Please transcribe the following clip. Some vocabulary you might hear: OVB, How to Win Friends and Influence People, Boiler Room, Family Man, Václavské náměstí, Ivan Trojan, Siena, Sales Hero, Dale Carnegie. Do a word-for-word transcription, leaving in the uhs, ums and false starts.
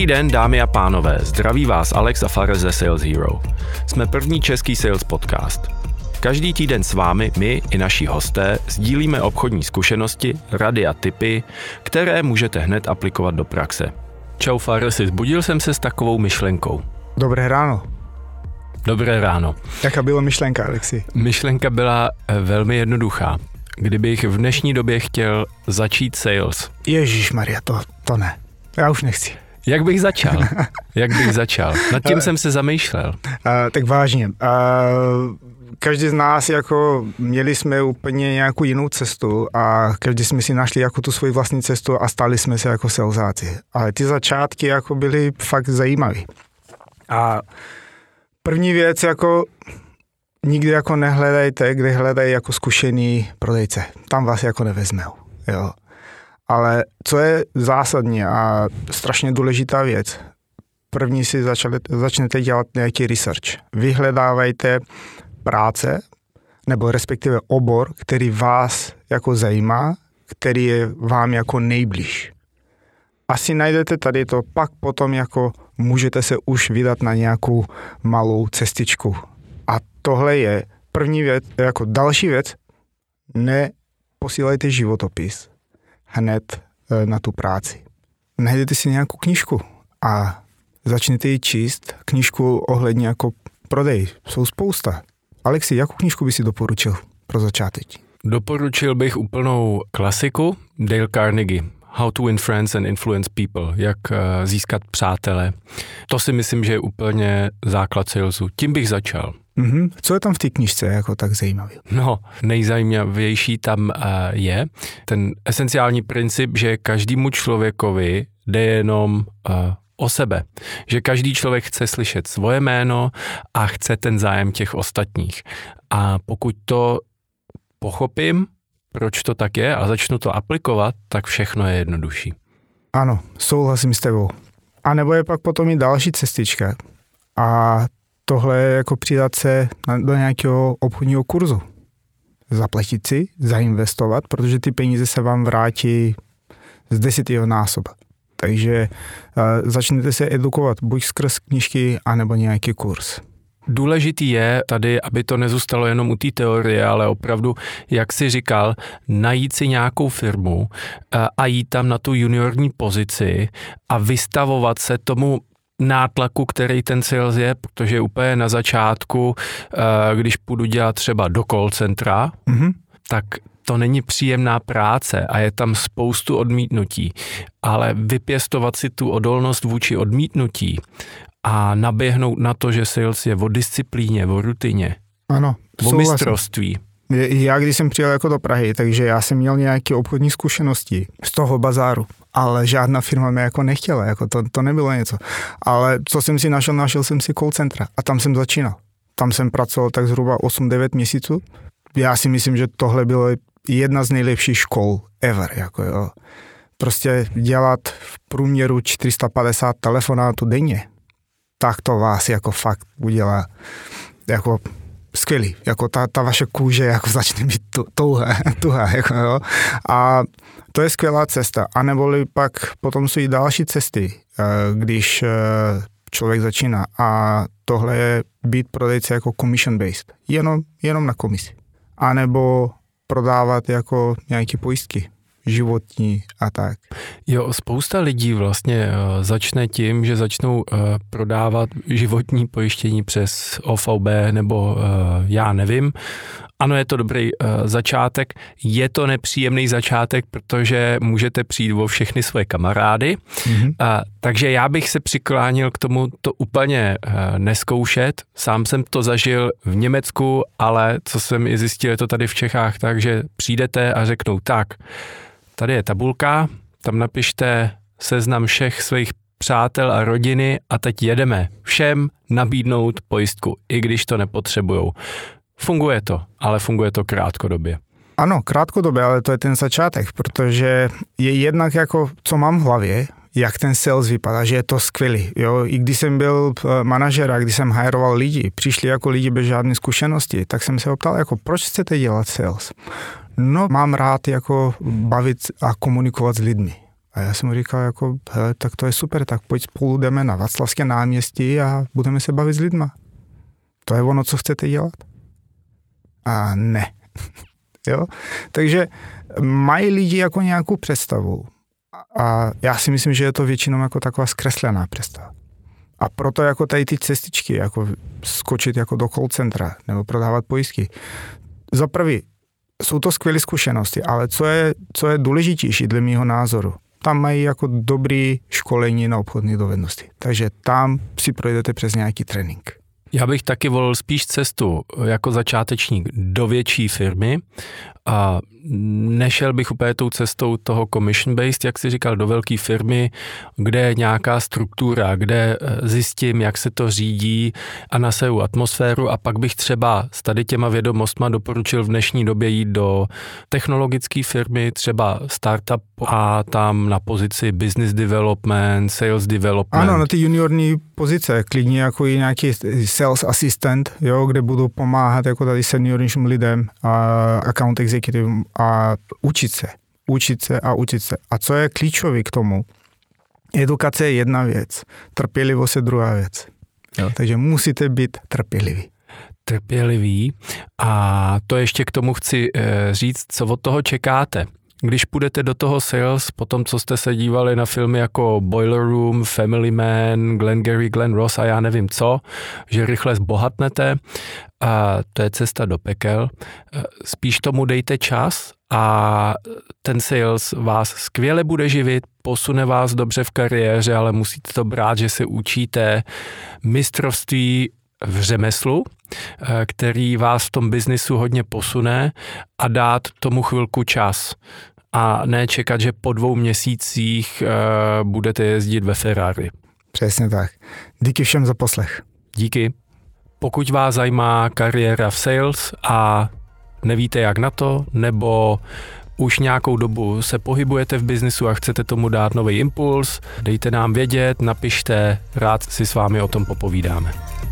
Dobrý den, dámy a pánové, zdraví vás Alex a Fares ze Sales Hero. Jsme první český sales podcast. Každý týden s vámi, my i naši hosté, sdílíme obchodní zkušenosti, rady a tipy, které můžete hned aplikovat do praxe. Čau Faresi, zbudil jsem se s takovou myšlenkou. Dobré ráno. Dobré ráno. Jaká byla myšlenka, Alexi? Myšlenka byla velmi jednoduchá. Kdybych v dnešní době chtěl začít sales. Ježíšmarja, to, to ne. Já už nechci. Jak bych začal? Jak bych začal? Nad tím jsem se zamýšlel. Uh, tak vážně. Uh, každý z nás, jako měli jsme úplně nějakou jinou cestu a každý jsme si našli jako tu svoji vlastní cestu a stali jsme se jako salesáci. Ale ty začátky jako byly fakt zajímavé. A první věc, jako nikdy jako nehledajte, kde hledají jako zkušený prodejce. Tam vás jako nevezmou. Jo. Ale co je zásadní a strašně důležitá věc, první si začnete, začnete dělat nějaký research. Vyhledávajte práce, nebo respektive obor, který vás jako zajímá, který je vám jako nejbliž. Asi najdete tady to, pak potom jako můžete se už vydat na nějakou malou cestičku. A tohle je první věc, jako další věc, neposílejte životopis hned na tu práci. Najdete si nějakou knížku a začněte ji číst, knížku ohledně jako prodej. Jsou spousta. Alexi, jakou knížku by si doporučil pro začátek? Doporučil bych úplnou klasiku Dale Carnegie. How to Win Friends and Influence People, jak získat přátele. To si myslím, že je úplně základ salesu. Tím bych začal. Mm-hmm. Co je tam v té knižce jako tak zajímavé? No, nejzajímavější tam je ten esenciální princip, že každému člověkovi jde jenom o sebe. Že každý člověk chce slyšet svoje jméno a chce ten zájem těch ostatních. A pokud to pochopím, proč to tak je a začnu to aplikovat, tak všechno je jednodušší. Ano, souhlasím s tebou. A nebo je pak potom i další cestička. A tohle je jako přidat se do nějakého obchodního kurzu. Zaplatit si, zainvestovat, protože ty peníze se vám vrátí z desetiho násoba. Takže uh, začnete se edukovat buď skrz knížky, anebo nějaký kurz. Důležitý je tady, aby to nezůstalo jenom u té teorie, ale opravdu, jak jsi říkal, najít si nějakou firmu a jít tam na tu juniorní pozici a vystavovat se tomu nátlaku, který ten sales je, protože úplně na začátku, když půjdu dělat třeba do call centra, mm-hmm. tak to není příjemná práce a je tam spoustu odmítnutí, ale vypěstovat si tu odolnost vůči odmítnutí a naběhnout na to, že sales je o disciplíně, o rutině, ano, o mistrovství. Já když jsem přijel jako do Prahy, takže já jsem měl nějaké obchodní zkušenosti z toho bazáru, ale žádná firma mě jako nechtěla, jako to, to nebylo něco. Ale co jsem si našel, našel jsem si call centra a tam jsem začínal. Tam jsem pracoval tak zhruba osm devět měsíců. Já si myslím, že tohle bylo jedna z nejlepších škol ever, jako jo. Prostě dělat v průměru čtyři sta padesát telefonátů denně, tak to vás jako fakt udělá jako skvělý, jako ta, ta vaše kůže jako začne být tuhá, tuhá jako jo. A to je skvělá cesta. A neboli pak potom jsou i další cesty, když člověk začíná a tohle je být prodejce jako commission based, jenom, jenom na komisi. A nebo prodávat jako nějaké pojistky životní a tak. Jo, spousta lidí vlastně začne tím, že začnou prodávat životní pojištění přes O V B nebo já nevím. Ano, je to dobrý začátek. Je to nepříjemný začátek, protože můžete přijít o všechny svoje kamarády. Mm-hmm. A, takže já bych se přiklánil k tomu to úplně neskoušet. Sám jsem to zažil v Německu, ale co jsem i zjistil, je to tady v Čechách, takže přijdete a řeknou tak, tady je tabulka, tam napište seznam všech svých přátel a rodiny a teď jedeme všem nabídnout pojistku, i když to nepotřebujou. Funguje to, ale funguje to krátkodobě. Ano, krátkodobě, ale to je ten začátek, protože je jednak jako, co mám v hlavě, jak ten sales vypadá, že je to skvělý. Jo? I když jsem byl manažer a když jsem hajroval lidi, přišli jako lidi bez žádné zkušenosti, tak jsem se optal, jako, proč chcete dělat sales? No, mám rád jako bavit a komunikovat s lidmi. A já jsem mu říkal, jako, hele, tak to je super, tak pojď spolu jdeme na Václavské náměstí a budeme se bavit s lidma. To je ono, co chcete dělat. A ne. Jo? Takže mají lidi jako nějakou představu. A já si myslím, že je to většinou jako taková zkreslená představa. A proto jako tady ty cestičky, jako skočit jako do call centra nebo prodávat pojistky. Za prvý, jsou to skvělé zkušenosti, ale co je, co je důležitější dle mýho názoru, tam mají jako dobré školení na obchodní dovednosti. Takže tam si projdete přes nějaký trénink. Já bych taky volil spíš cestu jako začátečník do větší firmy a nešel bych úplně tou cestou toho commission-based, jak jsi říkal, do velké firmy, kde je nějaká struktura, kde zjistím, jak se to řídí a naseju atmosféru a pak bych třeba s tady těma vědomostma doporučil v dnešní době jít do technologické firmy, třeba startup a tam na pozici business development, sales development. Ano, na ty juniorní pozice, klidně jako i nějaký sales assistant, jo, kde budu pomáhat jako tady seniorním lidem a account executive a učit se, učit se a učit se. A co je klíčový k tomu? Edukace je jedna věc, trpělivost je druhá věc. Jo. Takže musíte být trpěliví. Trpěliví. A to ještě k tomu chci říct, co od toho čekáte. Když půjdete do toho sales, po tom, co jste se dívali na filmy jako Boiler Room, Family Man, Glengarry Glen Ross a já nevím co, že rychle zbohatnete, a to je cesta do pekel, spíš tomu dejte čas a ten sales vás skvěle bude živit, posune vás dobře v kariéře, ale musíte to brát, že se učíte mistrovství v řemeslu, který vás v tom biznisu hodně posune a dát tomu chvilku čas a ne čekat, že po dvou měsících budete jezdit ve Ferrari. Přesně tak. Díky všem za poslech. Díky. Pokud vás zajímá kariéra v sales a nevíte jak na to, nebo už nějakou dobu se pohybujete v biznisu a chcete tomu dát nový impuls, dejte nám vědět, napište, rád si s vámi o tom popovídáme.